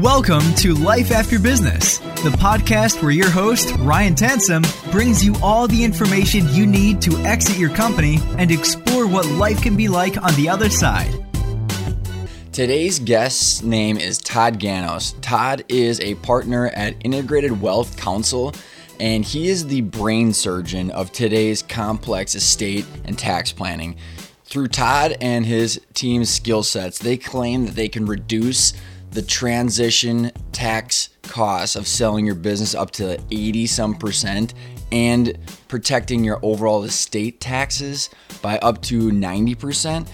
Welcome to Life After Business, the podcast where your host, Ryan Tansom, brings you all the information you need to exit your company and explore what life can be like on the other side. Today's guest's name is Todd Ganos. Todd is a partner at Integrated Wealth Counsel, and he is the brain surgeon of today's complex estate and tax planning. Through Todd and his team's skill sets, they claim that they can reduce the transition tax costs of selling your business up to 80% and protecting your overall estate taxes by up to 90%.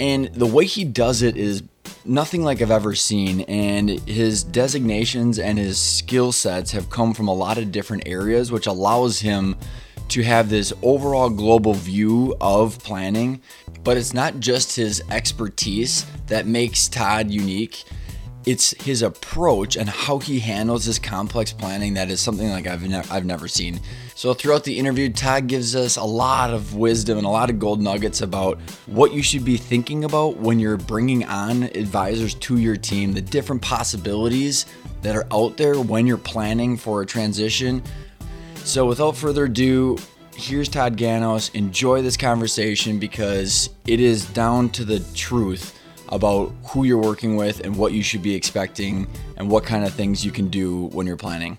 And the way he does it is nothing like I've ever seen, and his designations and his skill sets have come from a lot of different areas, which allows him to have this overall global view of planning. But it's not just his expertise that makes Todd unique. It's his approach and how he handles this complex planning that is something like I've never seen. So throughout the interview, Todd gives us a lot of wisdom and a lot of gold nuggets about what you should be thinking about when you're bringing on advisors to your team, the different possibilities that are out there when you're planning for a transition. So without further ado, here's Todd Ganos. Enjoy this conversation because it is down to the truth about who you're working with and what you should be expecting and what kind of things you can do when you're planning.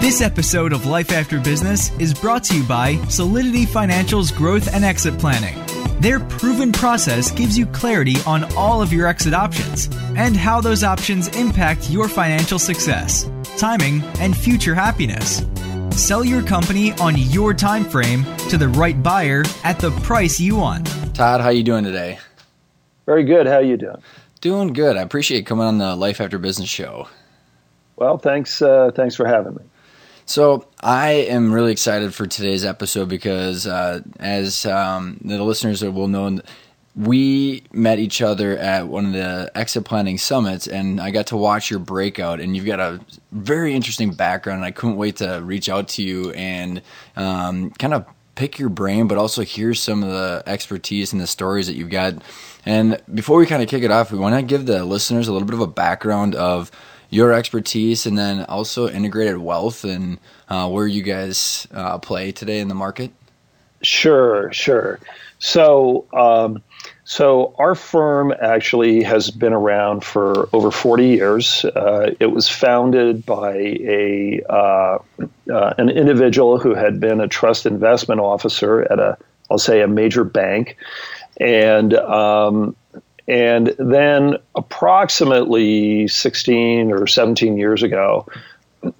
This episode of Life After Business is brought to you by Solidity Financials Growth and Exit Planning. Their proven process gives you clarity on all of your exit options and how those options impact your financial success, timing, and future happiness. Sell your company on your time frame to the right buyer at the price you want. Todd, how you doing today? Very good. How are you doing? Doing good. I appreciate coming on the Life After Business show. Well, thanks for having me. So I am really excited for today's episode because as the listeners will know, we met each other at one of the exit planning summits, and I got to watch your breakout, and you've got a very interesting background, and I couldn't wait to reach out to you and kind of pick your brain, but also hear some of the expertise and the stories that you've got. And before we kind of kick it off, we want to give the listeners a little bit of a background of your expertise and then also Integrated Wealth and where you guys play today in the market. Sure. So our firm actually has been around for over 40 years. It was founded by an individual who had been a trust investment officer at a major bank. And then approximately 16 or 17 years ago,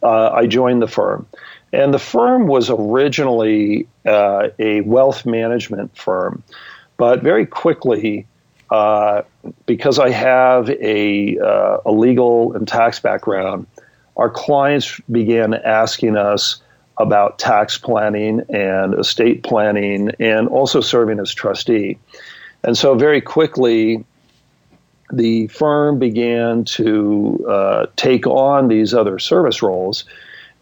I joined the firm. And the firm was originally a wealth management firm. But very quickly, because I have a legal and tax background, our clients began asking us about tax planning and estate planning and also serving as trustee. And so very quickly, the firm began to take on these other service roles.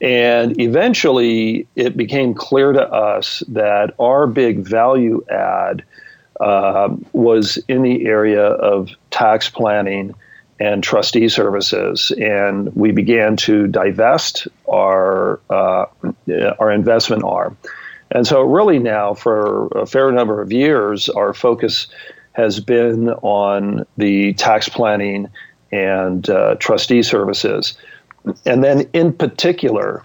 And eventually, it became clear to us that our big value add was in the area of tax planning and trustee services. And we began to divest our investment arm. And so really now for a fair number of years, our focus has been on the tax planning and trustee services. And then in particular,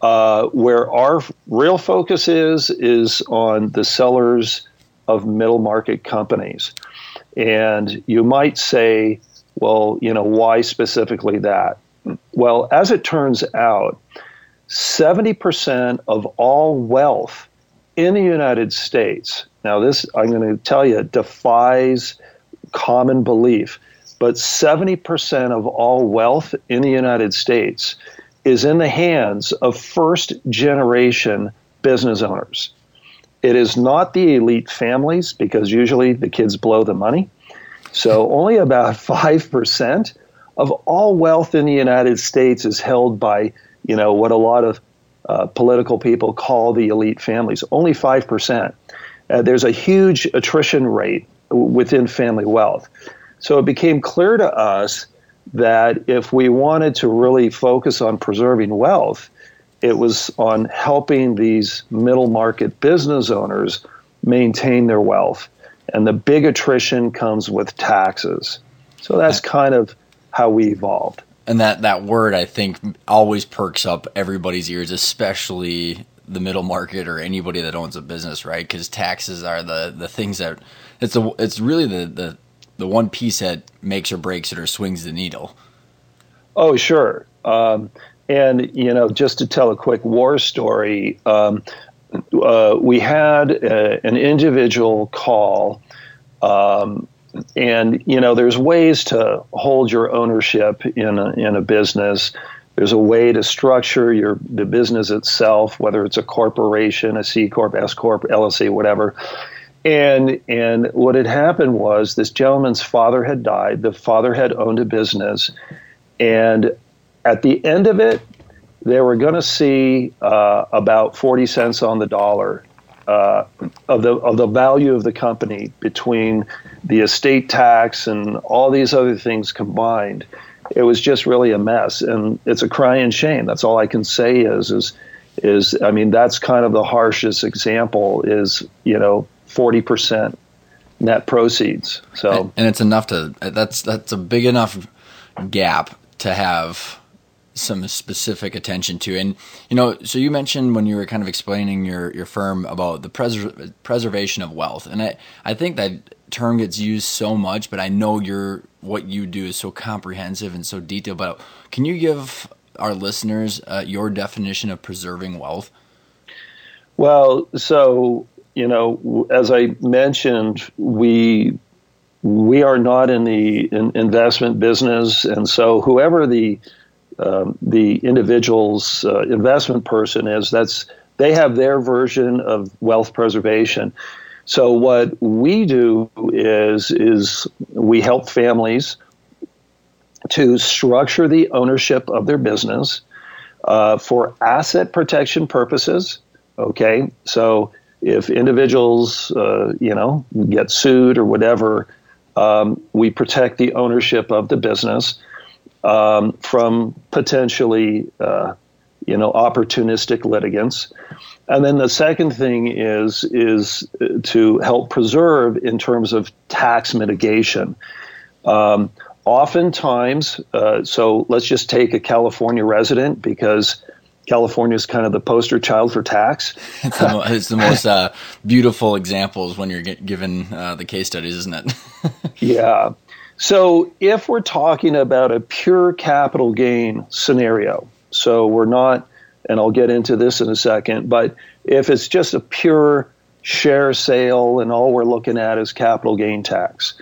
where our real focus is on the sellers of middle market companies. And you might say, well, why specifically that? Well, as it turns out, 70% of all wealth in the United States, now this, I'm going to tell you, defies common belief, but 70% of all wealth in the United States is in the hands of first-generation business owners. It is not the elite families because usually the kids blow the money. So only about 5% of all wealth in the United States is held by what a lot of political people call the elite families, only 5%. There's a huge attrition rate within family wealth. So it became clear to us that if we wanted to really focus on preserving wealth, it was on helping these middle market business owners maintain their wealth. And the big attrition comes with taxes. So that's kind of how we evolved. And that word, I think, always perks up everybody's ears, especially the middle market or anybody that owns a business, right? Because taxes are the things that it's really the one piece that makes or breaks it or swings the needle. Oh, sure. And, you know, just to tell a quick war story, we had an individual call, and, you know, there's ways to hold your ownership in a business. There's a way to structure the business itself, whether it's a corporation, a C Corp, S Corp, LLC, whatever. And what had happened was this gentleman's father had died. The father had owned a business. And at the end of it, they were going to see about 40 cents on the dollar of the value of the company between the estate tax and all these other things combined. It was just really a mess, and it's a crying shame. That's all I can say is I mean, that's kind of the harshest example is, you know, 40% net proceeds. So and it's enough to that's a big enough gap to have some specific attention to. And, you know, so you mentioned when you were kind of explaining your firm about the preservation of wealth. And I think that term gets used so much, but I know what you do is so comprehensive and so detailed. But can you give our listeners your definition of preserving wealth? Well, so, you know, as I mentioned, we are not in the investment business. And so whoever the individual's investment person is, they have their version of wealth preservation. So what we do is we help families to structure the ownership of their business for asset protection purposes. Okay, so if individuals you know, get sued or whatever, we protect the ownership of the business from potentially, you know, opportunistic litigants. And then the second thing is to help preserve in terms of tax mitigation. Oftentimes, so let's just take a California resident, because California is kind of the poster child for tax. It's the most beautiful examples when you're given the case studies, isn't it? Yeah. So if we're talking about a pure capital gain scenario, so we're not, and I'll get into this in a second, but if it's just a pure share sale and all we're looking at is capital gain tax,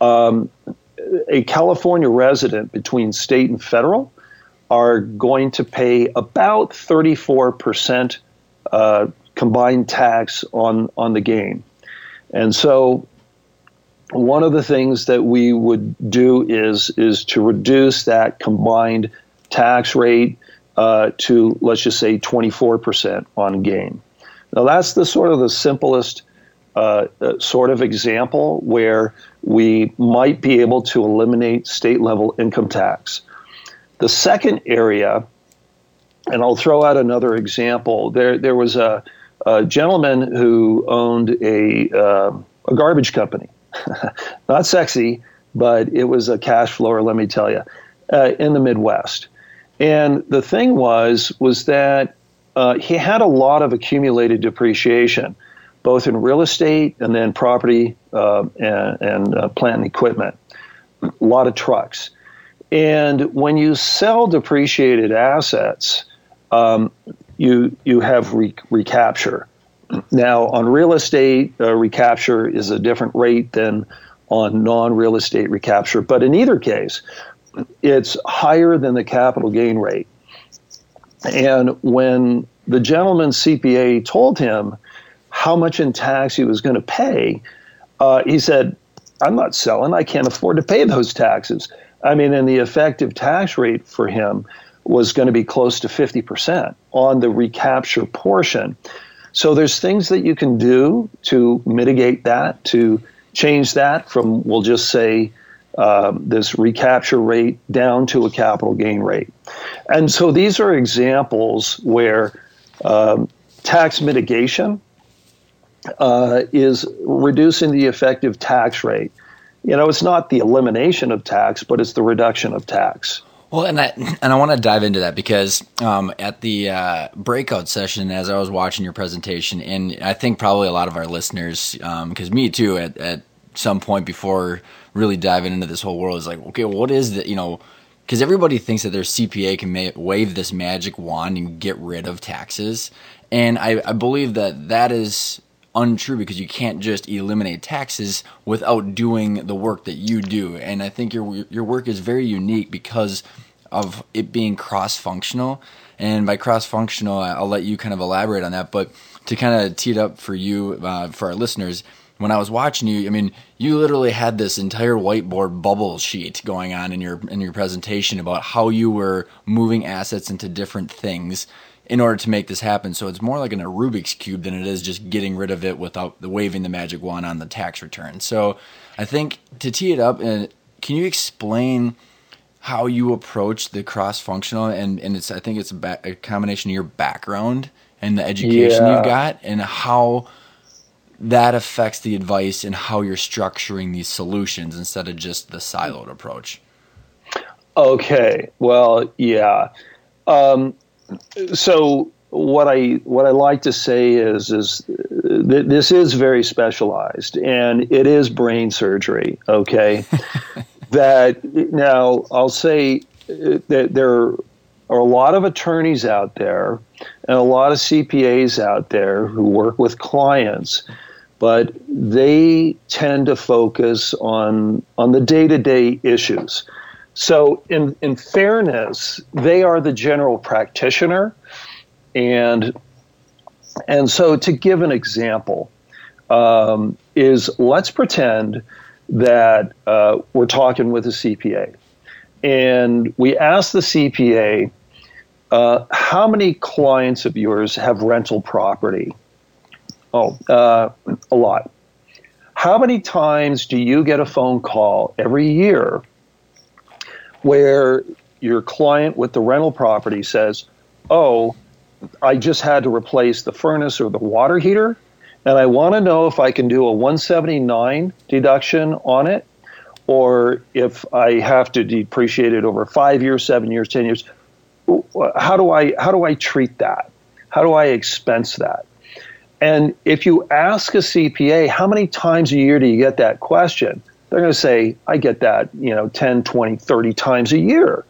a California resident between state and federal are going to pay about 34% combined tax on the gain. And so one of the things that we would do is to reduce that combined tax rate to, let's just say, 24% on gain. Now, that's the sort of the simplest sort of example where we might be able to eliminate state-level income tax. The second area, and I'll throw out another example, there was a gentleman who owned a garbage company. Not sexy, but it was a cash flow, let me tell you, in the Midwest. And the thing was that he had a lot of accumulated depreciation, both in real estate and then property and plant and equipment, a lot of trucks. And when you sell depreciated assets, you have recapture. Now, on real estate, recapture is a different rate than on non-real estate recapture. But in either case, it's higher than the capital gain rate. And when the gentleman's CPA told him how much in tax he was going to pay, he said, I'm not selling. I can't afford to pay those taxes. I mean, and the effective tax rate for him was going to be close to 50% on the recapture portion. So there's things that you can do to mitigate that, to change that from, we'll just say, this recapture rate down to a capital gain rate. And so these are examples where tax mitigation is reducing the effective tax rate. You know, it's not the elimination of tax, but it's the reduction of tax. Well, and I want to dive into that because at the breakout session, as I was watching your presentation, and I think probably a lot of our listeners, because me too, at some point before really diving into this whole world, is like, okay, what is the, you know, because everybody thinks that their CPA can wave this magic wand and get rid of taxes, and I believe that is untrue, because you can't just eliminate taxes without doing the work that you do. And I think your work is very unique because of it being cross-functional. And by cross-functional, I'll let you kind of elaborate on that. But to kind of tee it up for you, for our listeners, when I was watching you, I mean, you literally had this entire whiteboard bubble sheet going on in your presentation about how you were moving assets into different things in order to make this happen. So it's more like in a Rubik's Cube than it is just getting rid of it without waving the magic wand on the tax return. So I think to tee it up, can you explain how you approach the cross-functional? And it's, I think it's a combination of your background and the education you've got and how that affects the advice and how you're structuring these solutions instead of just the siloed approach. Okay. Well, yeah. So what I like to say is this is very specialized, and it is brain surgery, okay? That now I'll say that there are a lot of attorneys out there and a lot of CPAs out there who work with clients, but they tend to focus on the day-to-day issues. So in fairness, they are the general practitioner. And so to give an example, is let's pretend that we're talking with a CPA. And we ask the CPA, how many clients of yours have rental property? Oh, a lot. How many times do you get a phone call every year where your client with the rental property says, oh, I just had to replace the furnace or the water heater, and I want to know if I can do a 179 deduction on it, or if I have to depreciate it over 5 years, 7 years, 10 years. How do I treat that? How do I expense that? And if you ask a CPA, how many times a year do you get that question? They're going to say, I get that, 10, 20, 30 times a year.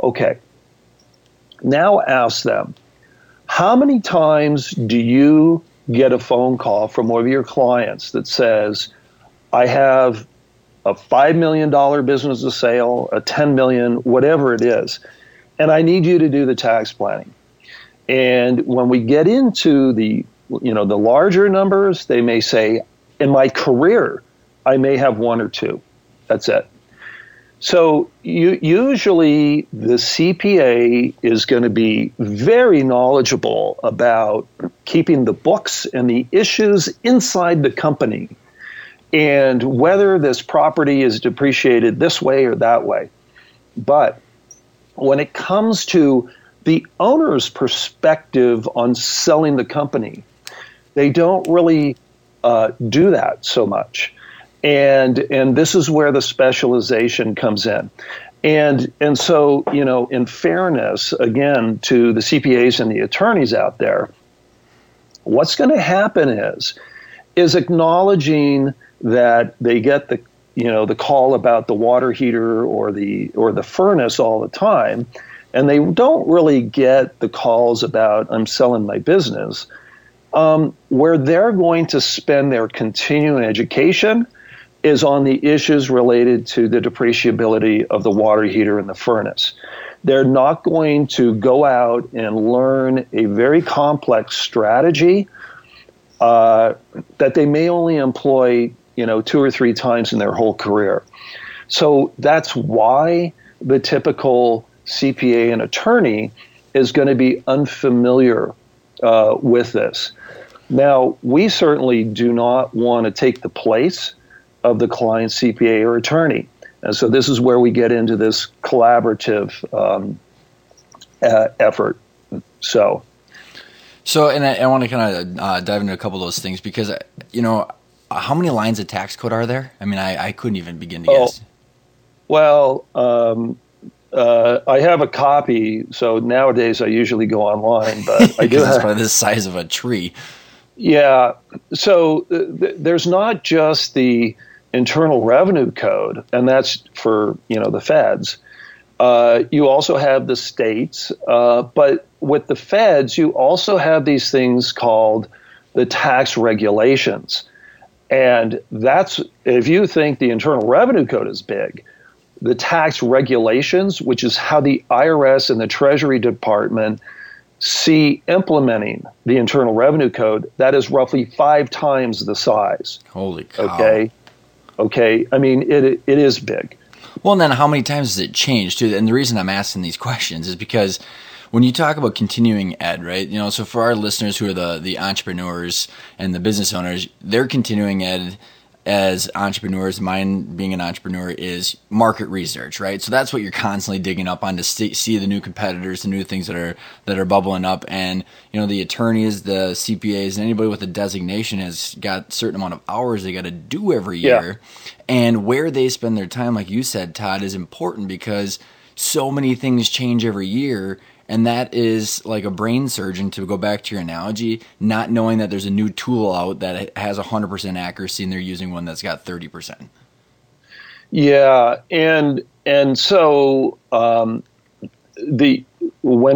Okay. Now ask them, how many times do you get a phone call from one of your clients that says, I have a $5 million business to sale, a $10 million, whatever it is, and I need you to do the tax planning. And when we get into the larger numbers, they may say, in my career, I may have one or two. That's it. So usually the CPA is going to be very knowledgeable about keeping the books and the issues inside the company and whether this property is depreciated this way or that way. But when it comes to the owner's perspective on selling the company, they don't really do that so much. And this is where the specialization comes in. And so, in fairness, again, to the CPAs and the attorneys out there, what's going to happen is acknowledging that they get the, the call about the water heater or the furnace all the time, and they don't really get the calls about I'm selling my business, where they're going to spend their continuing education is on the issues related to the depreciability of the water heater and the furnace. They're not going to go out and learn a very complex strategy that they may only employ, 2 or 3 times in their whole career. So that's why the typical CPA and attorney is going to be unfamiliar with this. Now, we certainly do not want to take the place of the client's CPA or attorney. And so this is where we get into this collaborative effort. So, and I want to kind of dive into a couple of those things because, you know, how many lines of tax code are there? I mean, I couldn't even begin to guess. Well, I have a copy, so nowadays I usually go online, but I do have probably the size of a tree. Yeah, so there's not just the Internal Revenue Code, and that's for, you know, the feds. You also have the states, but with the feds, you also have these things called the tax regulations. And that's, if you think the Internal Revenue Code is big, the tax regulations, which is how the IRS and the Treasury Department see implementing the Internal Revenue Code, that is roughly 5 times the size. Holy cow. Okay. I mean, it is big. Well, and then how many times has it changed too? And the reason I'm asking these questions is because when you talk about continuing ed, right? You know, so for our listeners who are the entrepreneurs and the business owners, they're continuing ed as entrepreneurs. Mine being an entrepreneur is market research, right? So that's what you're constantly digging up on to see the new competitors, the new things that are bubbling up. And, you know, the attorneys, the CPAs, and anybody with a designation has got a certain amount of hours they got to do every year. Yeah. And where they spend their time, like you said, Todd, is important because so many things change every year. And that is like a brain surgeon, to go back to your analogy, not knowing that there's a new tool out that has 100% accuracy and they're using one that's got 30%. Yeah. And so when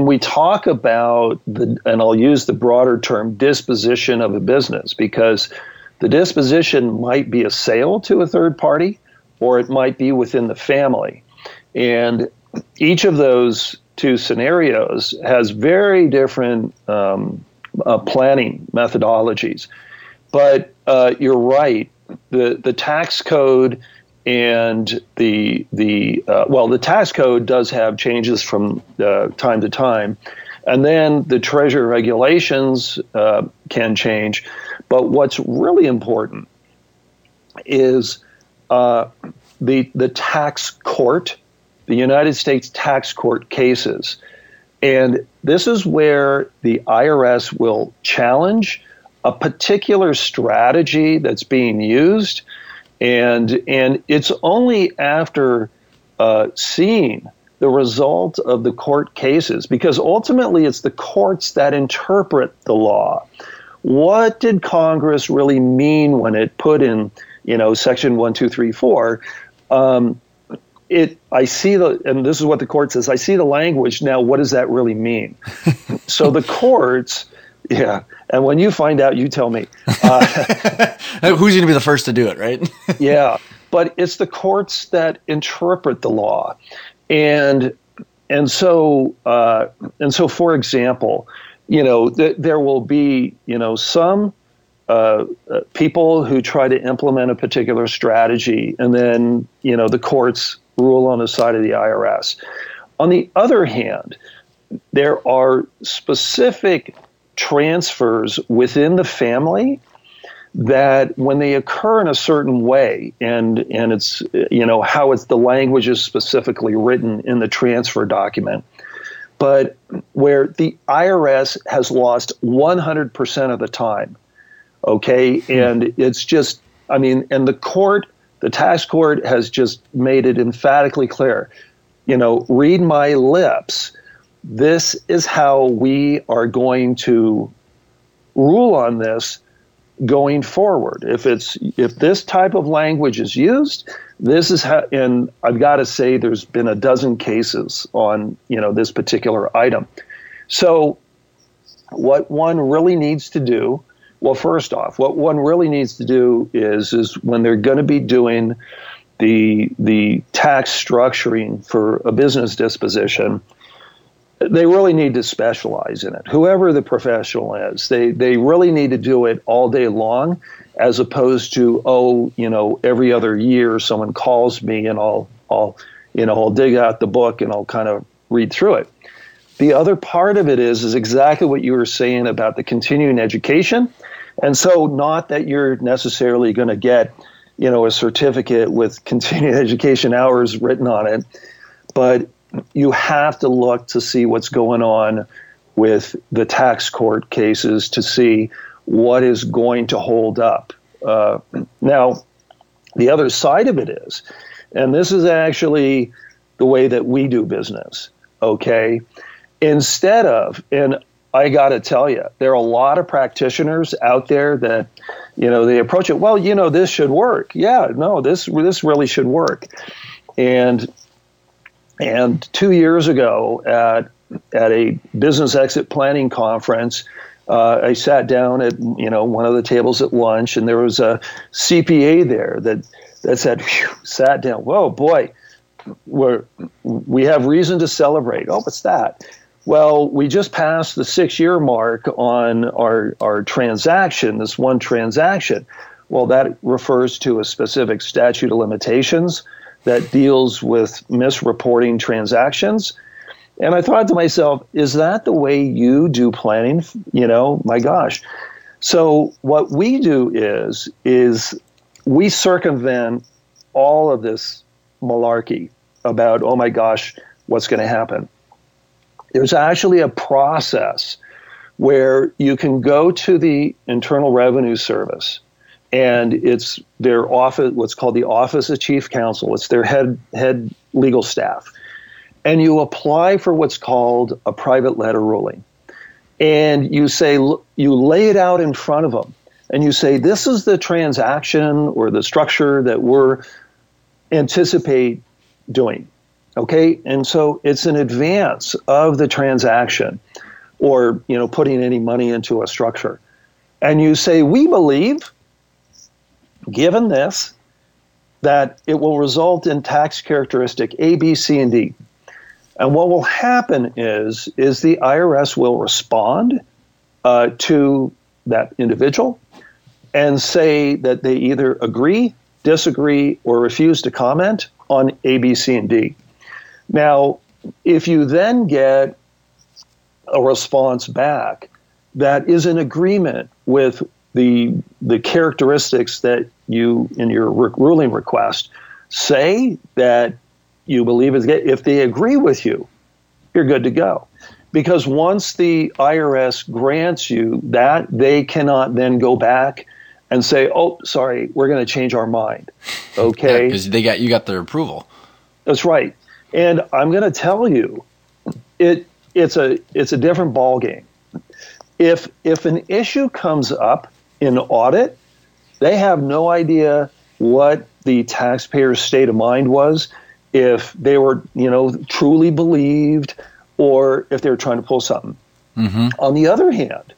we talk about and I'll use the broader term, disposition of a business, because the disposition might be a sale to a third party, or it might be within the family. And each of those two scenarios has very different planning methodologies. But you're right, the tax code and the tax code does have changes from time to time. And then the treasury regulations can change. But what's really important is the tax court, the United States tax court cases. And this is where the IRS will challenge a particular strategy that's being used. And it's only after seeing the result of the court cases, because ultimately it's the courts that interpret the law. What did Congress really mean when it put in, you know, Section 1, 2, 3, 4? And this is what the court says, I see the language, now what does that really mean? So the courts, yeah, and when you find out, you tell me. Who's going to be the first to do it, right? Yeah, but it's the courts that interpret the law. And so for example, you know, there will be, you know, some people who try to implement a particular strategy, and then, you know, the courts rule on the side of the IRS. On the other hand, there are specific transfers within the family that when they occur in a certain way, and it's, you know, how it's the language is specifically written in the transfer document, but where the IRS has lost 100% of the time. Okay. And it's just, I mean, and the tax court has just made it emphatically clear, you know, read my lips. This is how we are going to rule on this going forward. If this type of language is used, this is how, and I've got to say, there's been a dozen cases on, you know, this particular item. So what one really needs to do, well, first off, what one really needs to do is when they're going to be doing the tax structuring for a business disposition, they really need to specialize in it. Whoever the professional is, they really need to do it all day long, as opposed to, oh, you know, every other year someone calls me and I'll dig out the book and I'll kind of read through it. The other part of it is exactly what you were saying about the continuing education. And so not that you're necessarily going to get, a certificate with continuing education hours written on it. But you have to look to see what's going on with the tax court cases to see what is going to hold up. Now, the other side of it is, and this is actually the way that we do business, okay? Instead of, and I got to tell you, there are a lot of practitioners out there that, they approach it, well, this should work. Yeah, no, this really should work. And 2 years ago at a business exit planning conference, I sat down at, one of the tables at lunch, and there was a CPA there that said, sat down, whoa, boy, we have reason to celebrate. Oh, what's that? Well, we just passed the 6-year mark on our transaction, this one transaction. Well, that refers to a specific statute of limitations that deals with misreporting transactions. And I thought to myself, is that the way you do planning? My gosh. So what we do is we circumvent all of this malarkey about, oh my gosh, what's going to happen? There's actually a process where you can go to the Internal Revenue Service, and it's their office, what's called the Office of Chief Counsel. It's their head legal staff. And you apply for what's called a private letter ruling. And you say, you lay it out in front of them. And you say, this is the transaction or the structure that we're anticipate doing. Okay? And so it's in advance of the transaction or, putting any money into a structure. And you say, we believe, given this, that it will result in tax characteristic A, B, C, and D. And what will happen is the IRS will respond to that individual and say that they either agree, disagree, or refuse to comment on A, B, C, and D. Now, if you then get a response back that is in agreement with the characteristics that you, in your ruling request, say that you believe is, if they agree with you, you're good to go. Because once the IRS grants you that, they cannot then go back and say, oh, sorry, we're going to change our mind. Okay? Because you got their approval. That's right. And I'm going to tell you, it's a different ballgame. If an issue comes up in audit, they have no idea what the taxpayer's state of mind was, if they were, truly believed, or if they were trying to pull something. Mm-hmm. On the other hand,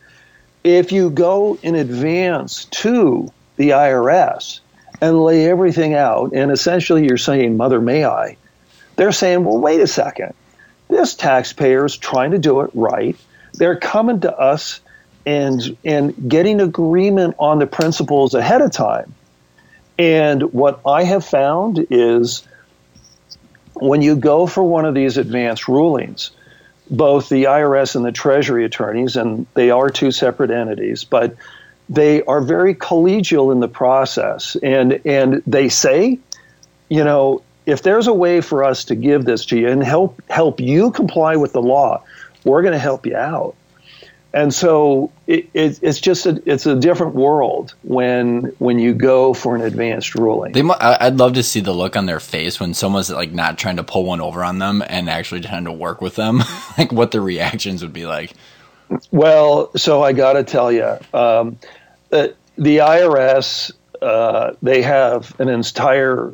if you go in advance to the IRS and lay everything out, and essentially you're saying, Mother, may I? They're saying, well, wait a second. This taxpayer is trying to do it right. They're coming to us and getting agreement on the principles ahead of time. And what I have found is, when you go for one of these advanced rulings, both the IRS and the Treasury attorneys, and they are two separate entities, but they are very collegial in the process. And they say, if there's a way for us to give this to you and help you comply with the law, we're going to help you out. And so it's a different world when you go for an advanced ruling. I'd love to see the look on their face when someone's like not trying to pull one over on them and actually trying to work with them, like what their reactions would be like. Well, so I got to tell you, the IRS, they have an entire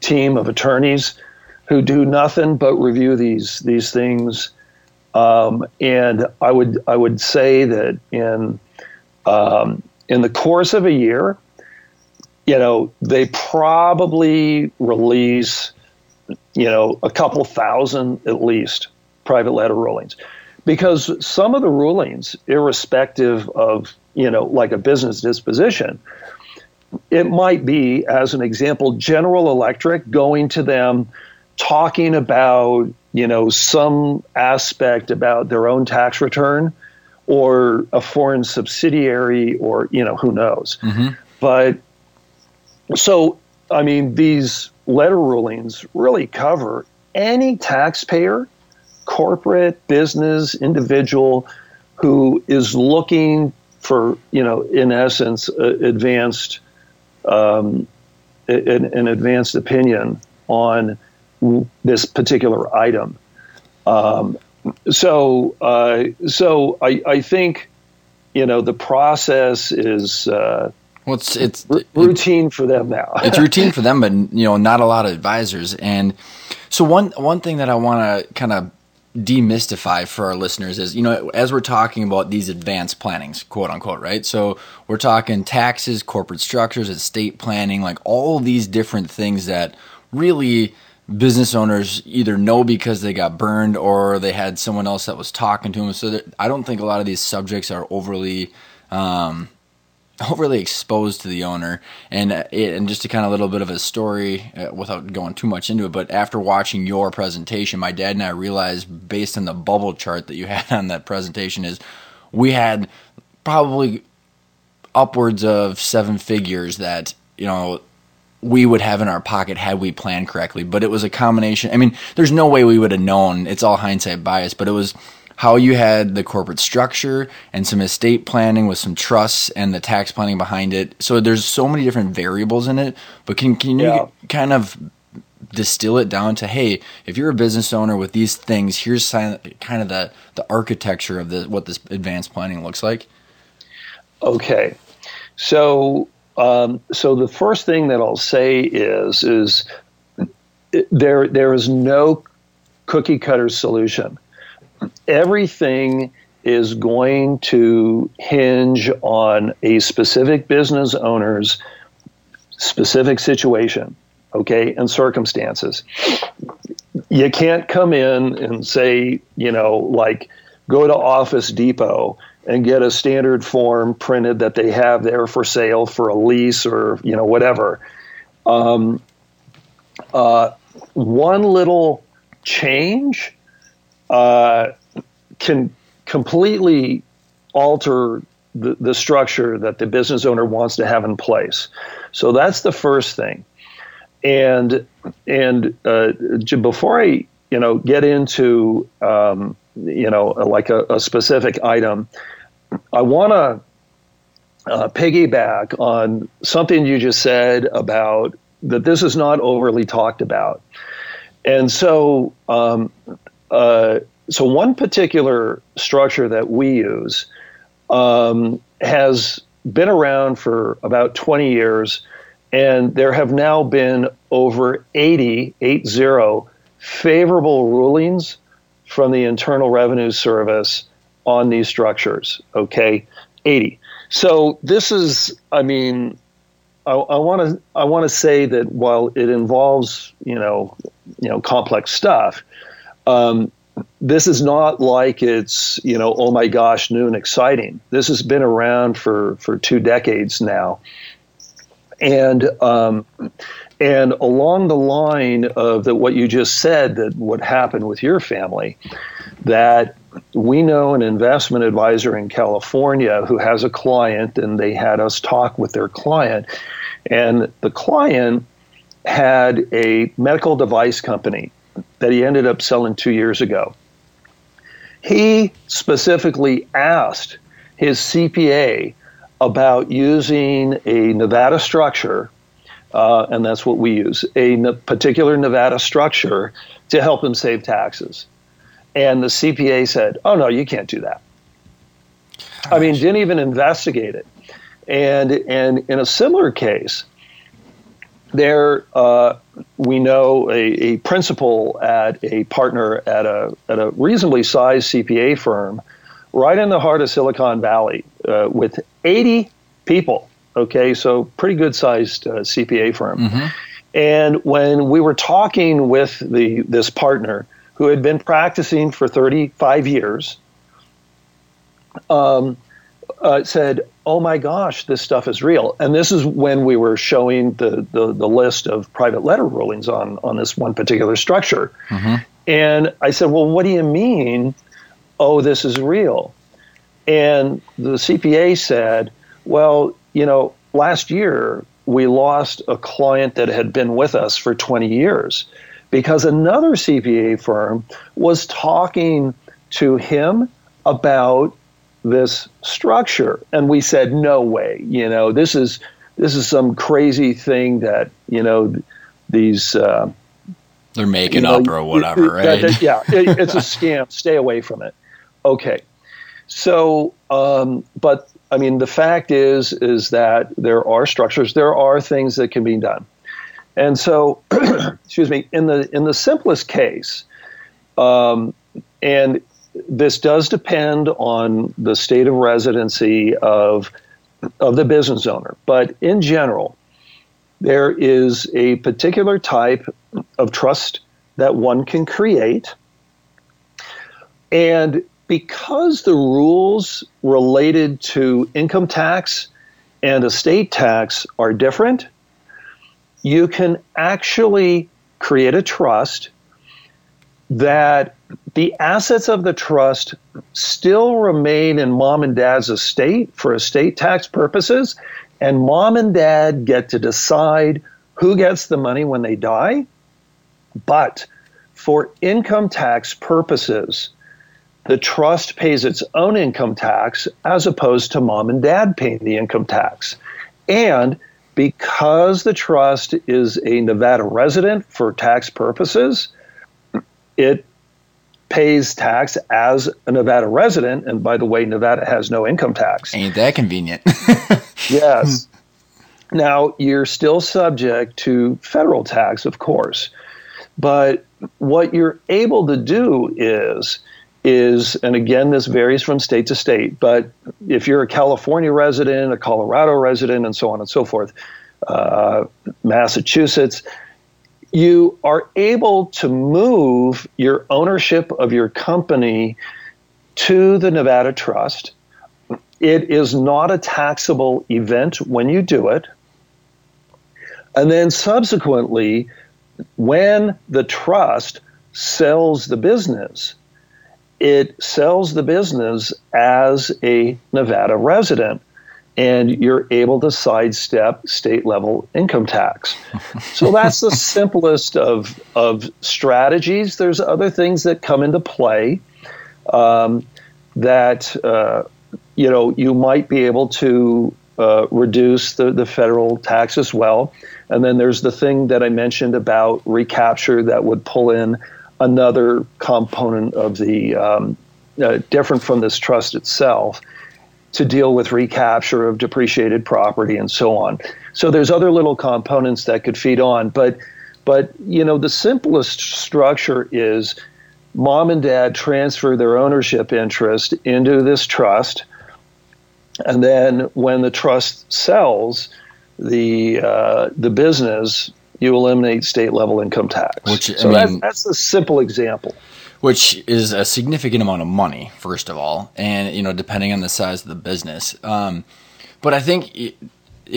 team of attorneys who do nothing but review these things. And I would say that in the course of a year, they probably release, a couple thousand at least private letter rulings, because some of the rulings, irrespective of, like a business disposition, it might be, as an example, General Electric going to them talking about, some aspect about their own tax return or a foreign subsidiary or, who knows. Mm-hmm. But So, I mean, these letter rulings really cover any taxpayer, corporate, business, individual, who is looking for, you know, in essence, an advanced opinion on this particular item. So I think, you know, the process is routine for them now. It's routine for them, but, you know, not a lot of advisors. And so one thing that I want to kind of demystify for our listeners is, you know, as we're talking about these advanced plannings, quote unquote, right? So we're talking taxes, corporate structures, estate planning, like all these different things that really business owners either know because they got burned or they had someone else that was talking to them. So that, I don't think a lot of these subjects are overly exposed to the owner. And just to kind of a little bit of a story without going too much into it, but after watching your presentation, my dad and I realized, based on the bubble chart that you had on that presentation, is we had probably upwards of 7 figures that, you know, we would have in our pocket had we planned correctly. But it was a combination. I mean, there's no way we would have known. It's all hindsight bias, but it was how you had the corporate structure and some estate planning with some trusts and the tax planning behind it. So there's so many different variables in it, but can you kind of distill it down to, hey, if you're a business owner with these things, here's kind of the architecture of what this advanced planning looks like? Okay. So the first thing that I'll say is there is no cookie cutter solution. Everything is going to hinge on a specific business owner's specific situation, okay, and circumstances. You can't come in and say, you know, like, go to Office Depot and get a standard form printed that they have there for sale for a lease or, you know, whatever. One little change can completely alter the structure that the business owner wants to have in place. So that's the first thing. And before I, you know, get into you know, like a specific item, I want to piggyback on something you just said about that this is not overly talked about. And so so one particular structure that we use has been around for about 20 years, and there have now been over 80 favorable rulings from the Internal Revenue Service on these structures, okay? 80. So this is, I mean, I want to say that while it involves, you know, complex stuff, this is not like it's, you know, oh my gosh, new and exciting. This has been around for 2 decades now. And along the line of what you just said, that what happened with your family, that we know an investment advisor in California who has a client, and they had us talk with their client, and the client had a medical device company that he ended up selling 2 years ago. He specifically asked his CPA about using a Nevada structure, and that's what we use, a particular Nevada structure to help him save taxes. And the CPA said, oh, no, you can't do that. I mean, didn't even investigate it. And in a similar case, There, we know a principal at a partner at a reasonably sized CPA firm, right in the heart of Silicon Valley, with 80 people. Okay, so pretty good sized CPA firm. Mm-hmm. And when we were talking with this partner who had been practicing for 35 years, said, oh my gosh, this stuff is real. And this is when we were showing the list of private letter rulings on this one particular structure. Mm-hmm. And I said, well, what do you mean, oh, this is real? And the CPA said, well, you know, last year we lost a client that had been with us for 20 years because another CPA firm was talking to him about this structure. And we said, no way, this is some crazy thing that, these... they're making up or whatever, right? It's a scam. Stay away from it. Okay. So, but I mean, the fact is that there are structures, there are things that can be done. And so, excuse me, in the simplest case, and this does depend on the state of residency of the business owner, but in general, there is a particular type of trust that one can create. And because the rules related to income tax and estate tax are different, you can actually create a trust that the assets of the trust still remain in mom and dad's estate for estate tax purposes, and mom and dad get to decide who gets the money when they die. But for income tax purposes, the trust pays its own income tax as opposed to mom and dad paying the income tax. And because the trust is a Nevada resident for tax purposes, it pays tax as a Nevada resident. And by the way, Nevada has no income tax. Ain't that convenient? Yes. Now, you're still subject to federal tax, of course. But what you're able to do is, and again, this varies from state to state, but if you're a California resident, a Colorado resident, and so on and so forth, Massachusetts, you are able to move your ownership of your company to the Nevada Trust. It is not a taxable event when you do it. And then subsequently, when the trust sells the business, it sells the business as a Nevada resident, and you're able to sidestep state-level income tax. So that's the simplest of strategies. There's other things that come into play that you might be able to reduce the federal tax as well. And then there's the thing that I mentioned about recapture that would pull in another component of the different from this trust itself to deal with recapture of depreciated property and so on. So there's other little components that could feed on, but the simplest structure is mom and dad transfer their ownership interest into this trust, and then when the trust sells the business, you eliminate state-level income tax. That's a simple example. Which is a significant amount of money, first of all, and depending on the size of the business. But I think it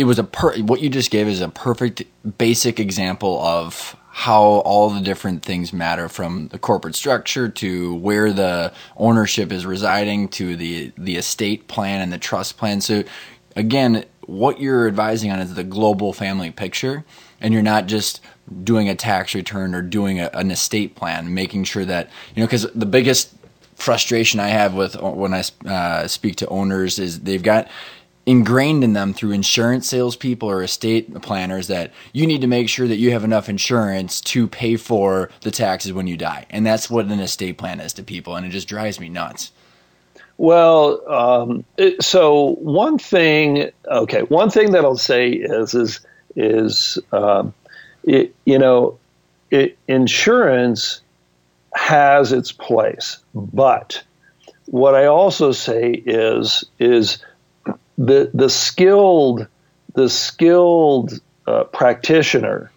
was what you just gave is a perfect basic example of how all the different things matter, from the corporate structure to where the ownership is residing to the estate plan and the trust plan. So again, what you're advising on is the global family picture, and you're not just doing a tax return or doing an estate plan, making sure that, because the biggest frustration I have with when I speak to owners is they've got ingrained in them through insurance salespeople or estate planners that you need to make sure that you have enough insurance to pay for the taxes when you die. And that's what an estate plan is to people, and it just drives me nuts. Well, so one thing that I'll say is insurance has its place, but what I also say is the skilled practitioner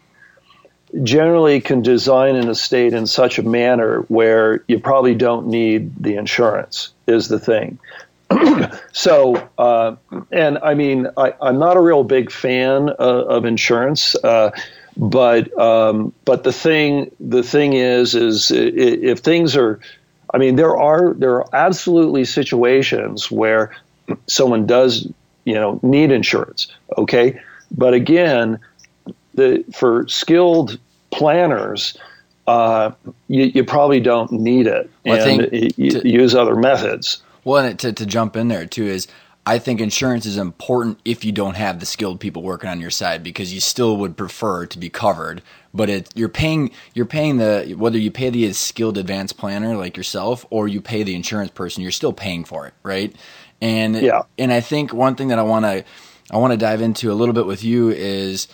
generally can design an estate in such a manner where you probably don't need the insurance is the thing. So, and I mean, I'm not a real big fan of insurance, but the thing is if things are, I mean, there are absolutely situations where someone does, need insurance. Okay. But again, for skilled planners, you probably don't need it, use other methods. Well, and to jump in there too is, I think insurance is important if you don't have the skilled people working on your side, because you still would prefer to be covered. But you're paying whether you pay the skilled advanced planner like yourself or you pay the insurance person, you're still paying for it, right? And yeah. And I think one thing that I want to dive into a little bit with you is,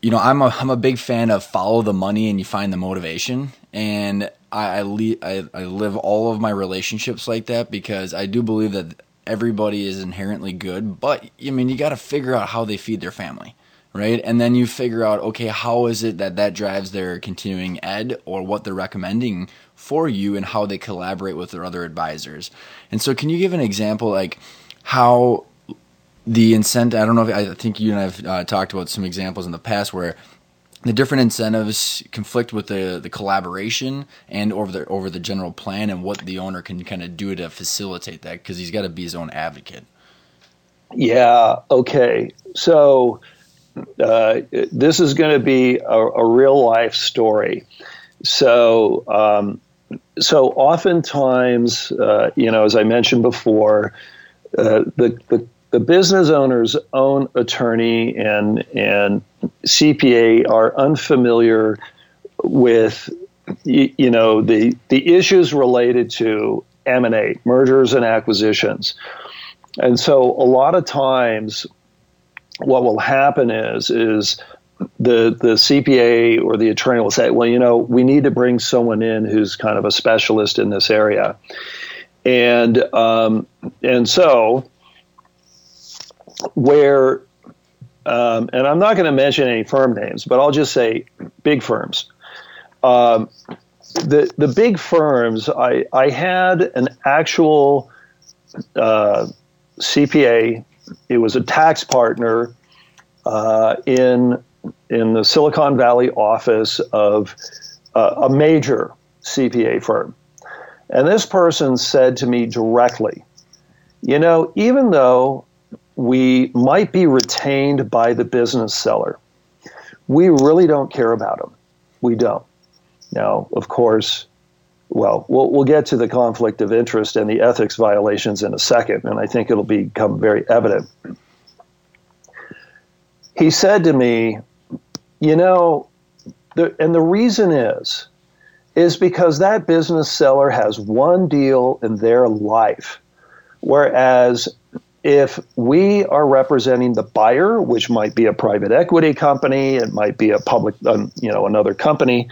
you know, I'm a big fan of follow the money and you find the motivation, and I live all of my relationships like that, because I do believe that everybody is inherently good, but I mean, you got to figure out how they feed their family, right? And then you figure out, okay, how is it that drives their continuing ed or what they're recommending for you and how they collaborate with their other advisors. And so can you give an example, like how the incentive, I think you and I have talked about some examples in the past where the different incentives conflict with the collaboration and over the general plan, and what the owner can kind of do to facilitate that, because he's got to be his own advocate. Yeah. Okay. So this is going to be a real life story. So oftentimes, as I mentioned before, the business owner's own attorney and CPA are unfamiliar with, the issues related to M&A, mergers and acquisitions. And so a lot of times what will happen is the CPA or the attorney will say, well, we need to bring someone in who's kind of a specialist in this area. And so where, and I'm not going to mention any firm names, but I'll just say big firms. The big firms, I had an actual CPA. It was a tax partner in the Silicon Valley office of a major CPA firm. And this person said to me directly, even though we might be retained by the business seller, we really don't care about them. We don't. Now, of course, we'll get to the conflict of interest and the ethics violations in a second, and I think it'll become very evident. He said to me, and the reason is because that business seller has one deal in their life, whereas if we are representing the buyer, which might be a private equity company, it might be a public, another company,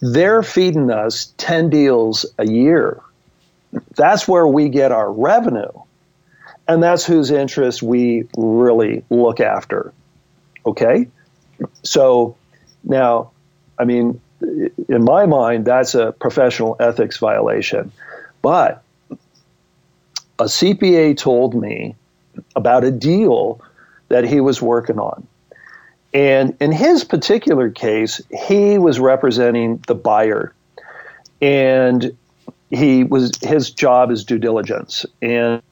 they're feeding us 10 deals a year. That's where we get our revenue, and that's whose interest we really look after. Okay? So now, I mean, in my mind, that's a professional ethics violation, but a CPA told me about a deal that he was working on. And in his particular case, he was representing the buyer. And his job is due diligence. And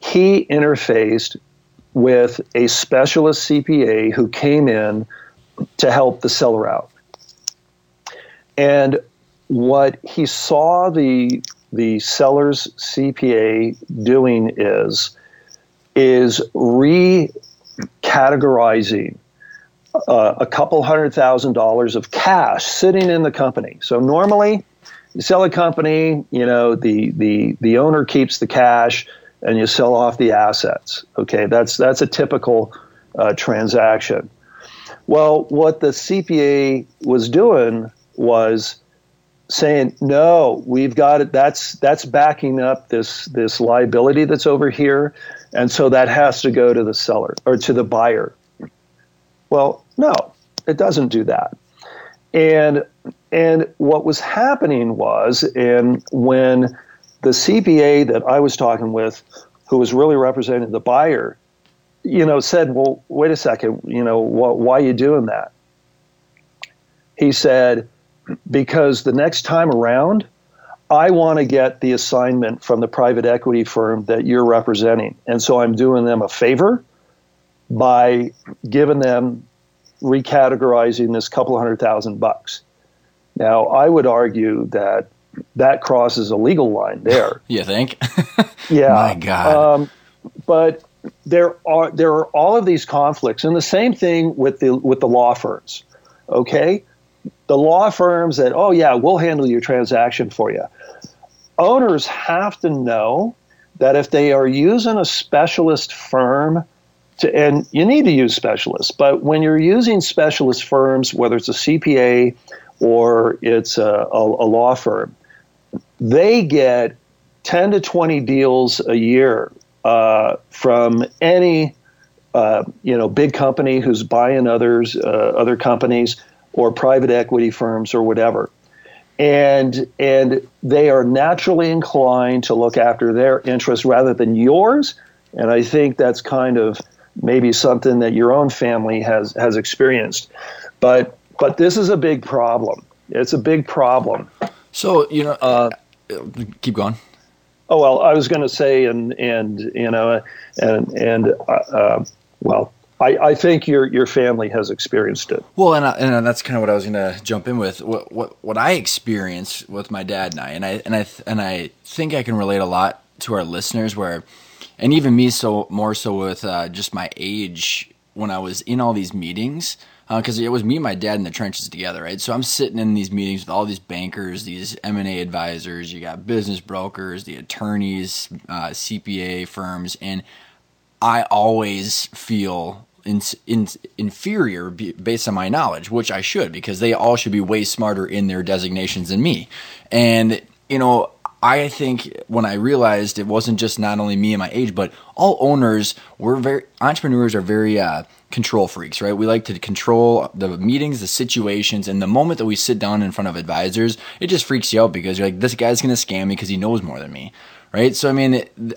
he interfaced with a specialist CPA who came in to help the seller out. And what he saw the seller's CPA doing is recategorizing a couple $100,000 of cash sitting in the company. So normally you sell a company, the owner keeps the cash and you sell off the assets. Okay, that's a typical transaction. Well, what the CPA was doing was saying, no, we've got it. That's backing up this liability that's over here. And so that has to go to the seller or to the buyer. Well, no, it doesn't do that. And what was happening was, and when the CPA that I was talking with, who was really representing the buyer, said, well, wait a second, why are you doing that? He said, because the next time around, I want to get the assignment from the private equity firm that you're representing. And so I'm doing them a favor by giving them, recategorizing this $200,000. Now, I would argue that that crosses a legal line there. You think? Yeah. My God. But there are all of these conflicts, and the same thing with the law firms. Okay, the law firms that, oh yeah, we'll handle your transaction for you. Owners have to know that if they are using a specialist firm to, and you need to use specialists, but when you're using specialist firms, whether it's a CPA or it's a law firm, they get 10 to 20 deals a year from any big company who's buying other companies or private equity firms or whatever. And they are naturally inclined to look after their interests rather than yours. And I think that's kind of maybe something that your own family has experienced. But this is a big problem. It's a big problem. So, keep going. Oh, well, I was going to say, I think your family has experienced it. Well, and that's kind of what I was going to jump in with. What I experienced with my dad and I, and I think I can relate a lot to our listeners, where, and even me, so more so with just my age when I was in all these meetings, because it was me and my dad in the trenches together, right? So I'm sitting in these meetings with all these bankers, these M&A advisors, you got business brokers, the attorneys, CPA firms, and I always feel inferior based on my knowledge, which I should, because they all should be way smarter in their designations than me. And, I think when I realized it wasn't just not only me and my age, but all owners entrepreneurs are very control freaks, right? We like to control the meetings, the situations, and the moment that we sit down in front of advisors, it just freaks you out because you're like, this guy's going to scam me because he knows more than me. Right. So,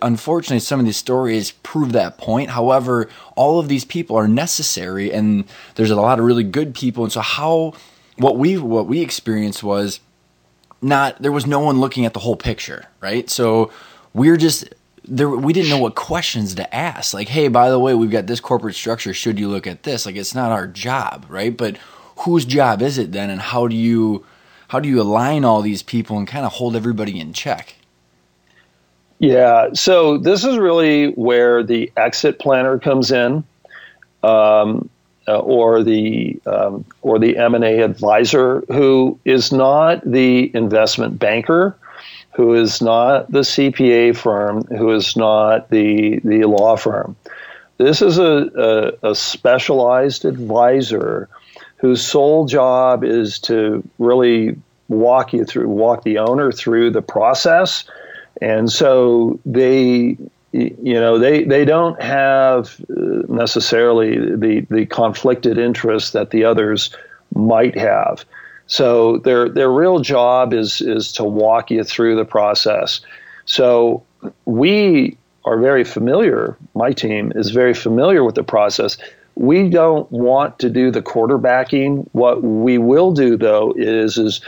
unfortunately, some of these stories prove that point. However, all of these people are necessary, and there's a lot of really good people. And so what we experienced was there was no one looking at the whole picture. Right. So we didn't know what questions to ask. Like, hey, by the way, we've got this corporate structure. Should you look at this? Like, it's not our job. Right. But whose job is it then? And how do you align all these people and kind of hold everybody in check? Yeah, so this is really where the exit planner comes in, or the M&A advisor, who is not the investment banker, who is not the CPA firm, who is not the law firm. This is a specialized advisor whose sole job is to really walk the owner through the process. And so they don't have necessarily the conflicted interest that the others might have. So their real job is to walk you through the process. So we are very familiar. My team is very familiar with the process. We don't want to do the quarterbacking. What we will do, though, is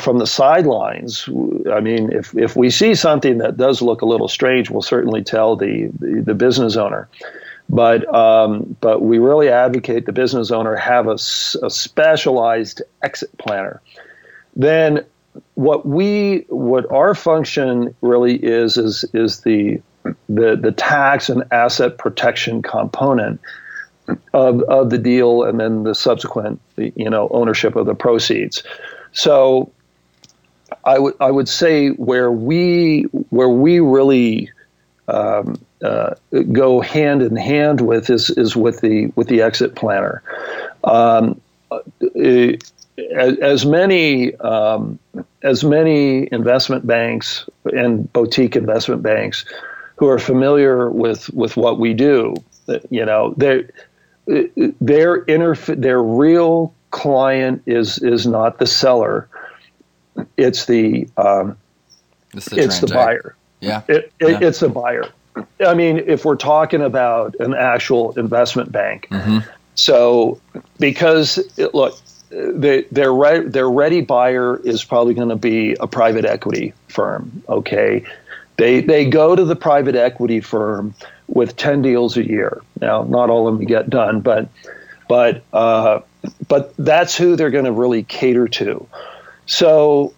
from the sidelines, if we see something that does look a little strange, we'll certainly tell the business owner. But we really advocate the business owner have a specialized exit planner. Then what our function really is the tax and asset protection component of the deal, and then the subsequent ownership of the proceeds. So I would say where we really go hand in hand with is with the exit planner. As many investment banks and boutique investment banks who are familiar with what we do, their real client is not the seller, it's the buyer. Yeah. It's the buyer. If we're talking about an actual investment bank. Mm-hmm. So because their ready buyer is probably going to be a private equity firm. Okay. They go to the private equity firm with 10 deals a year. Now, not all of them get done, but that's who they're going to really cater to. So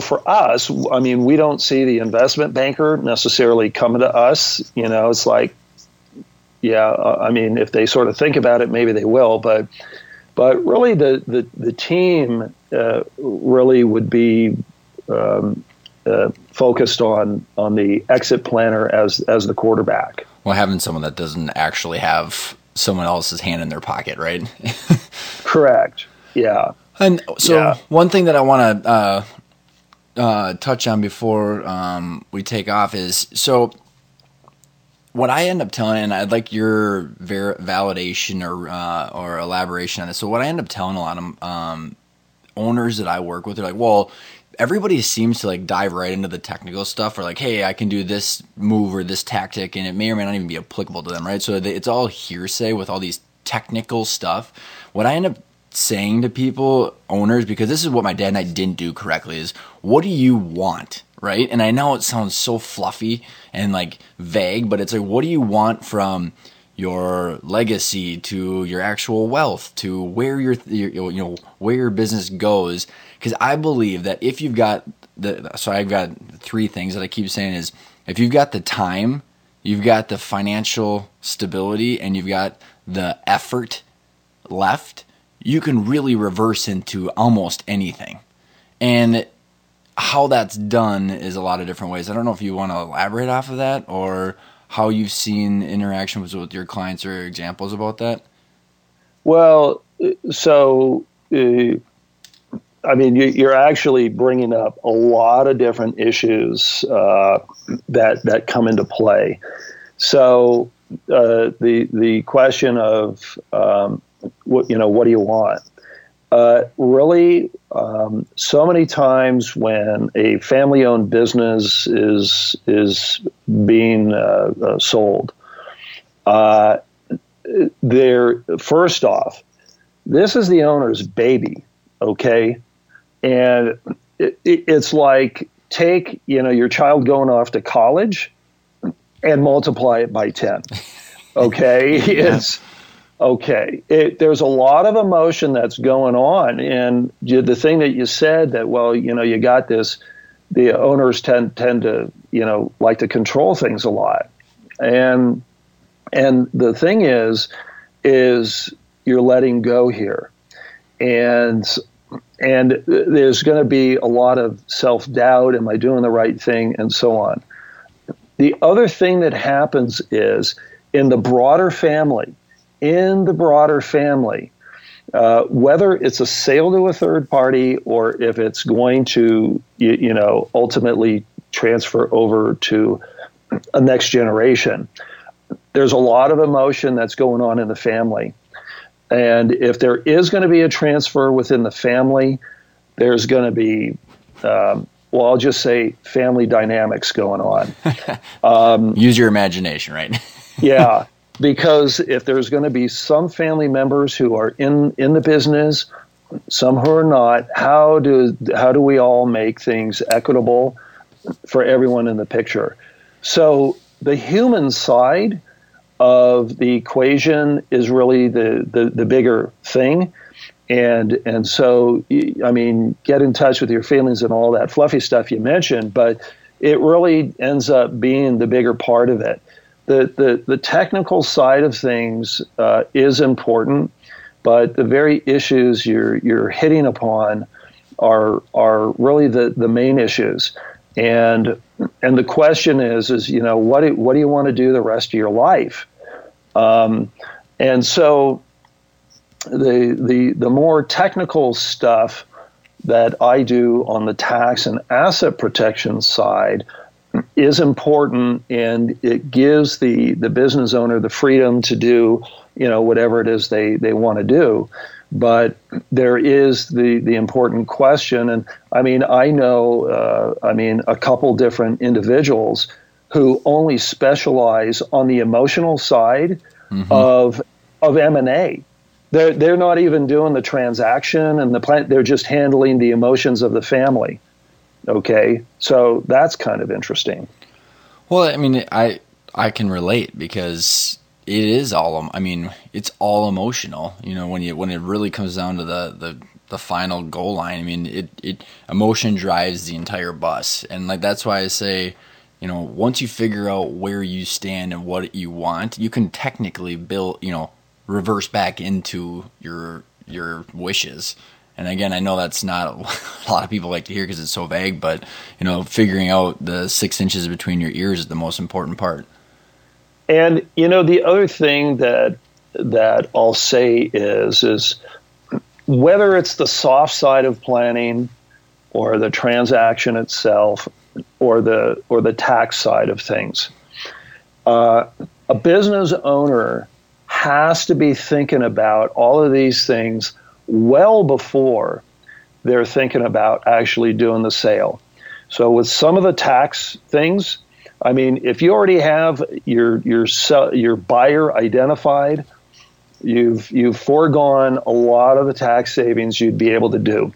for us, I mean, we don't see the investment banker necessarily coming to us. You know, it's like, yeah, I mean, if they sort of think about it, maybe they will. But really, the team really would be focused on the exit planner as the quarterback. Well, having someone that doesn't actually have someone else's hand in their pocket, right? Correct. Yeah. And so one thing that I want to touch on before we take off is, so what I end up telling, and I'd like your validation or elaboration on this. So what I end up telling a lot of owners that I work with, they're like, well, everybody seems to like dive right into the technical stuff, or like, hey, I can do this move or this tactic, and it may or may not even be applicable to them, right? So it's all hearsay with all these technical stuff. What I end up saying to people, owners, because this is what my dad and I didn't do correctly, is what do you want, right? And I know it sounds so fluffy and like vague, but it's like, what do you want from your legacy to your actual wealth to where your you know, where your business goes? Because I believe that if you've got so I've got three things that I keep saying is, if you've got the time, you've got the financial stability, and you've got the effort left, you can really reverse into almost anything. And how that's done is a lot of different ways. I don't know if you want to elaborate off of that, or how you've seen interactions with your clients or examples about that. Well, so, I mean, you're actually bringing up a lot of different issues that come into play. So the question of, what do you want? Really, so many times when a family-owned business is being sold, first off, this is the owner's baby, okay? And it's like, take your child going off to college and multiply it by 10, okay? Yeah. There's a lot of emotion that's going on, and the thing that you said that, well, you got this. The owners tend to like to control things a lot, and the thing is you're letting go here, and there's going to be a lot of self-doubt. Am I doing the right thing, and so on. The other thing that happens is in the broader family. Whether it's a sale to a third party or if it's going to, ultimately transfer over to a next generation, there's a lot of emotion that's going on in the family. And if there is going to be a transfer within the family, there's going to be, I'll just say family dynamics going on. Use your imagination, right? Yeah. Because if there's going to be some family members who are in the business, some who are not, how do we all make things equitable for everyone in the picture? So the human side of the equation is really the bigger thing. And so, I mean, get in touch with your feelings and all that fluffy stuff you mentioned, but it really ends up being the bigger part of it. The technical side of things is important, but the very issues you're hitting upon are really the main issues. And the question is what do you want to do the rest of your life? And so the more technical stuff that I do on the tax and asset protection side is important, and it gives the business owner the freedom to do, whatever it is they want to do. But there is the important question. And I mean, I know, a couple different individuals who only specialize on the emotional side of M&A. They're not even doing the transaction and the plan. They're just handling the emotions of the family. Okay, so that's kind of interesting. Well, I mean, I I can relate, because it is all, I mean, it's all emotional. You know, when it really comes down to the final goal line, I mean, it emotion drives the entire bus. And like, that's why I say, you know, once you figure out where you stand and what you want, you can technically build, you know, reverse back into your wishes. And again, I know that's not a lot of people like to hear because it's so vague, but, you know, figuring out the 6 inches between your ears is the most important part. And, you know, the other thing that I'll say is whether it's the soft side of planning or the transaction itself or the tax side of things, a business owner has to be thinking about all of these things well before they're thinking about actually doing the sale. So with some of the tax things, I mean, if you already have your buyer identified, you've foregone a lot of the tax savings you'd be able to do.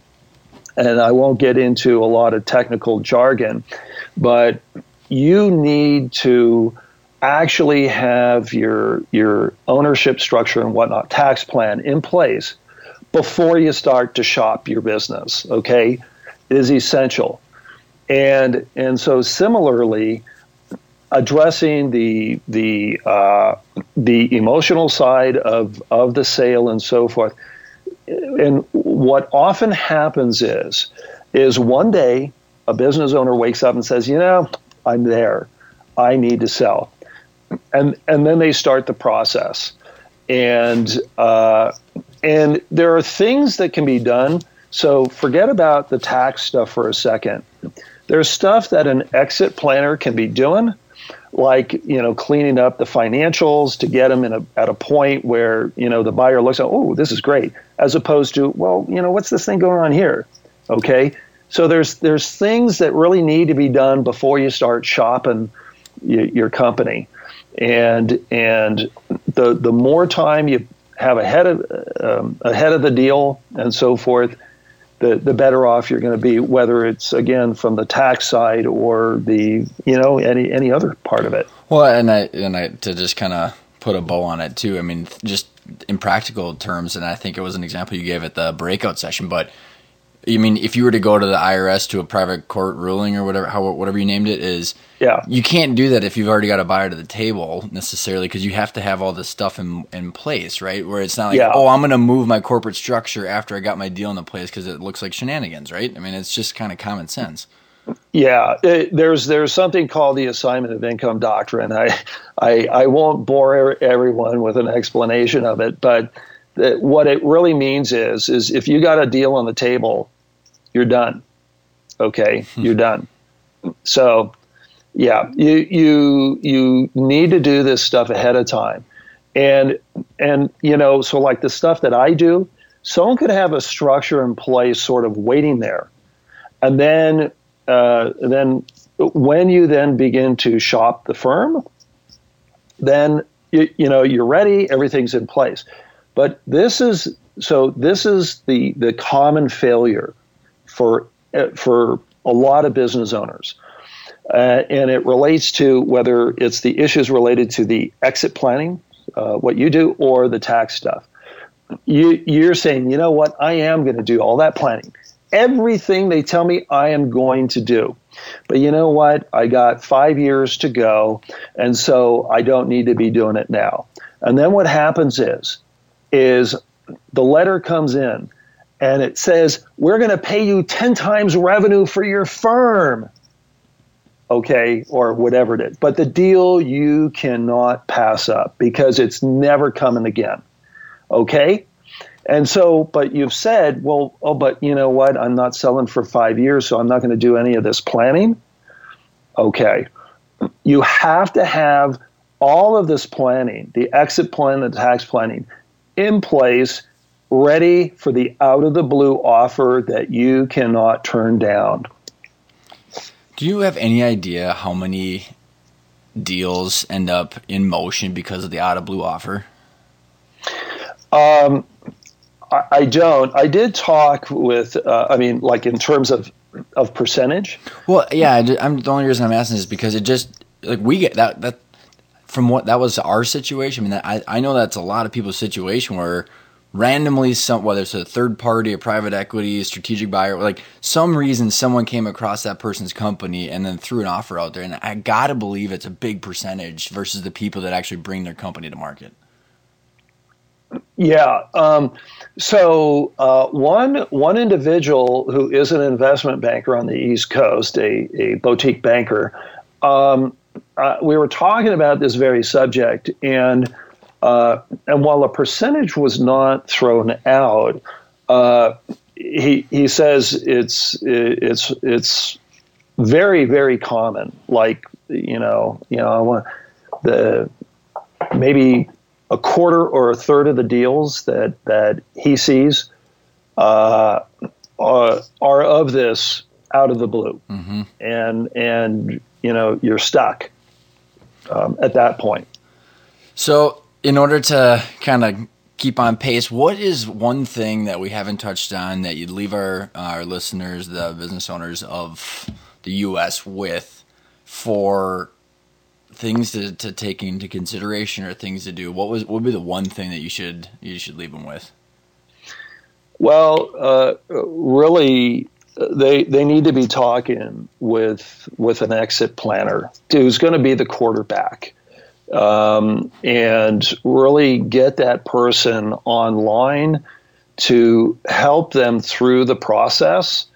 And I won't get into a lot of technical jargon, but you need to actually have your ownership structure and whatnot, tax plan in place before you start to shop your business. Okay, it is essential. And so similarly, addressing the emotional side of the sale and so forth. And what often happens is one day a business owner wakes up and says, you know, I'm there, I need to sell. And then they start the process. And there are things that can be done. So forget about the tax stuff for a second. There's stuff that an exit planner can be doing, like, you know, cleaning up the financials to get them at a point where, you know, the buyer looks at, oh, this is great, as opposed to, well, you know, what's this thing going on here? Okay, so there's things that really need to be done before you start shopping your company, and the more time you have ahead of the deal and so forth, the better off you're going to be, whether it's, again, from the tax side or the, you know, any other part of it. Well, and I to just kind of put a bow on it too, I mean, just in practical terms, and I think it was an example you gave at the breakout session, but you mean if you were to go to the IRS to a private court ruling or whatever, whatever you named it is, yeah, you can't do that if you've already got a buyer to the table necessarily, because you have to have all this stuff in place, right? Where it's not like, oh, I'm going to move my corporate structure after I got my deal into place because it looks like shenanigans, right? I mean, it's just kind of common sense. Yeah, there's something called the assignment of income doctrine. I won't bore everyone with an explanation of it, but what it really means is if you got a deal on the table, you're done. Okay, you're done. So, yeah, you need to do this stuff ahead of time. And you know, so like the stuff that I do, someone could have a structure in place sort of waiting there. And then when you then begin to shop the firm, then you know, you're ready, everything's in place. But this is the common failure for a lot of business owners. And it relates to whether it's the issues related to the exit planning, what you do, or the tax stuff. You're saying, you know what, I am going to do all that planning. Everything they tell me I am going to do. But you know what, I got 5 years to go, and so I don't need to be doing it now. And then what happens is the letter comes in, and it says, we're going to pay you 10 times revenue for your firm, okay, or whatever it is. But the deal you cannot pass up because it's never coming again, okay? And so, but you've said, well, oh, but you know what? I'm not selling for 5 years, so I'm not going to do any of this planning. Okay. You have to have all of this planning, the exit plan, the tax planning, in place, ready for the out-of-the-blue offer that you cannot turn down. Do you have any idea how many deals end up in motion because of the out-of-blue offer? I don't. I did talk with, I mean, like in terms of percentage. Well, yeah, the only reason I'm asking is because it just, like we get that from what that was our situation. I mean, I know that's a lot of people's situation where randomly, whether it's a third party, a private equity, a strategic buyer, like some reason someone came across that person's company and then threw an offer out there. And I got to believe it's a big percentage versus the people that actually bring their company to market. Yeah. One individual who is an investment banker on the East Coast, a boutique banker, we were talking about this very subject, and while a percentage was not thrown out, he says it's very, very common. Like I want maybe a quarter or a third of the deals that he sees are of this out of the blue, mm-hmm. and you're stuck at that point. So in order to kind of keep on pace, what is one thing that we haven't touched on that you'd leave our listeners, the business owners of the U.S. with for things to take into consideration or things to do? What would be the one thing that you should leave them with? Well, really, they need to be talking with an exit planner who's going to be the quarterback, and really get that person online to help them through the process.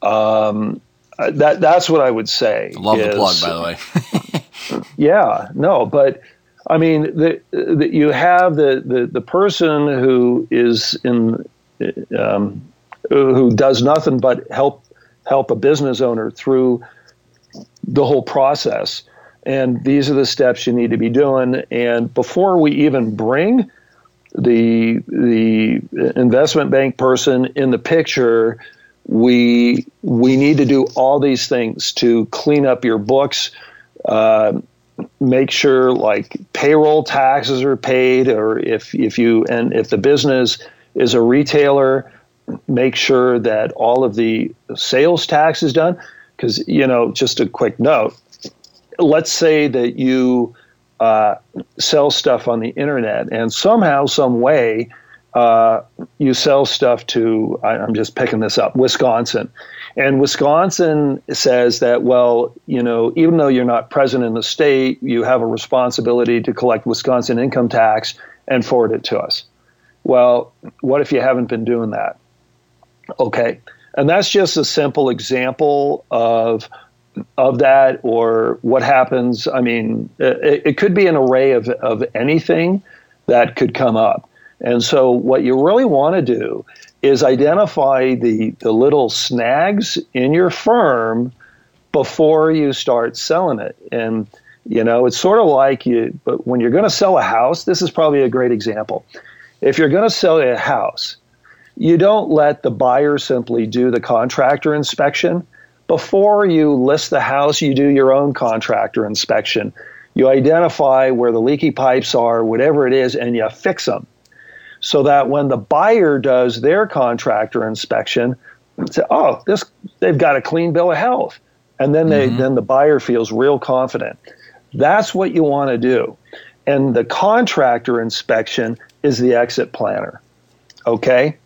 That's what I would say. Love the plug, by the way. Yeah, no, but I mean, you have the person who is in who does nothing but help a business owner through the whole process. And these are the steps you need to be doing. And before we even bring the investment bank person in the picture, we need to do all these things to clean up your books, make sure like payroll taxes are paid, or if the business is a retailer, make sure that all of the sales tax is done. Because, just a quick note, let's say that you sell stuff on the internet and somehow, some way, you sell stuff to, I'm just picking this up, Wisconsin. And Wisconsin says that, well, even though you're not present in the state, you have a responsibility to collect Wisconsin income tax and forward it to us. Well, what if you haven't been doing that? Okay. And that's just a simple example of that, or what happens. I mean, it could be an array of anything that could come up. And so what you really want to do is identify the little snags in your firm before you start selling it. And, it's sort of like but when you're going to sell a house, this is probably a great example. If you're going to sell a house, you don't let the buyer simply do the contractor inspection. Before you list the house, you do your own contractor inspection. You identify where the leaky pipes are, whatever it is, and you fix them. So that when the buyer does their contractor inspection, say, oh, they've got a clean bill of health. And then then the buyer feels real confident. That's what you want to do. And the contractor inspection is the exit planner. Okay?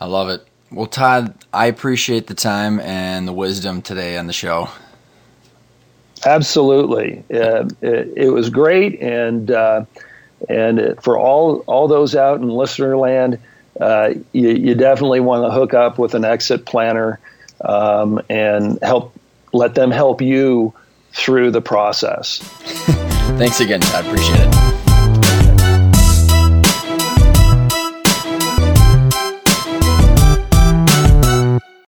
I love it. Well, Todd, I appreciate the time and the wisdom today on the show. Absolutely. It was great. And for all those out in listener land, you definitely want to hook up with an exit planner and let them help you through the process. Thanks again, Todd. Appreciate it.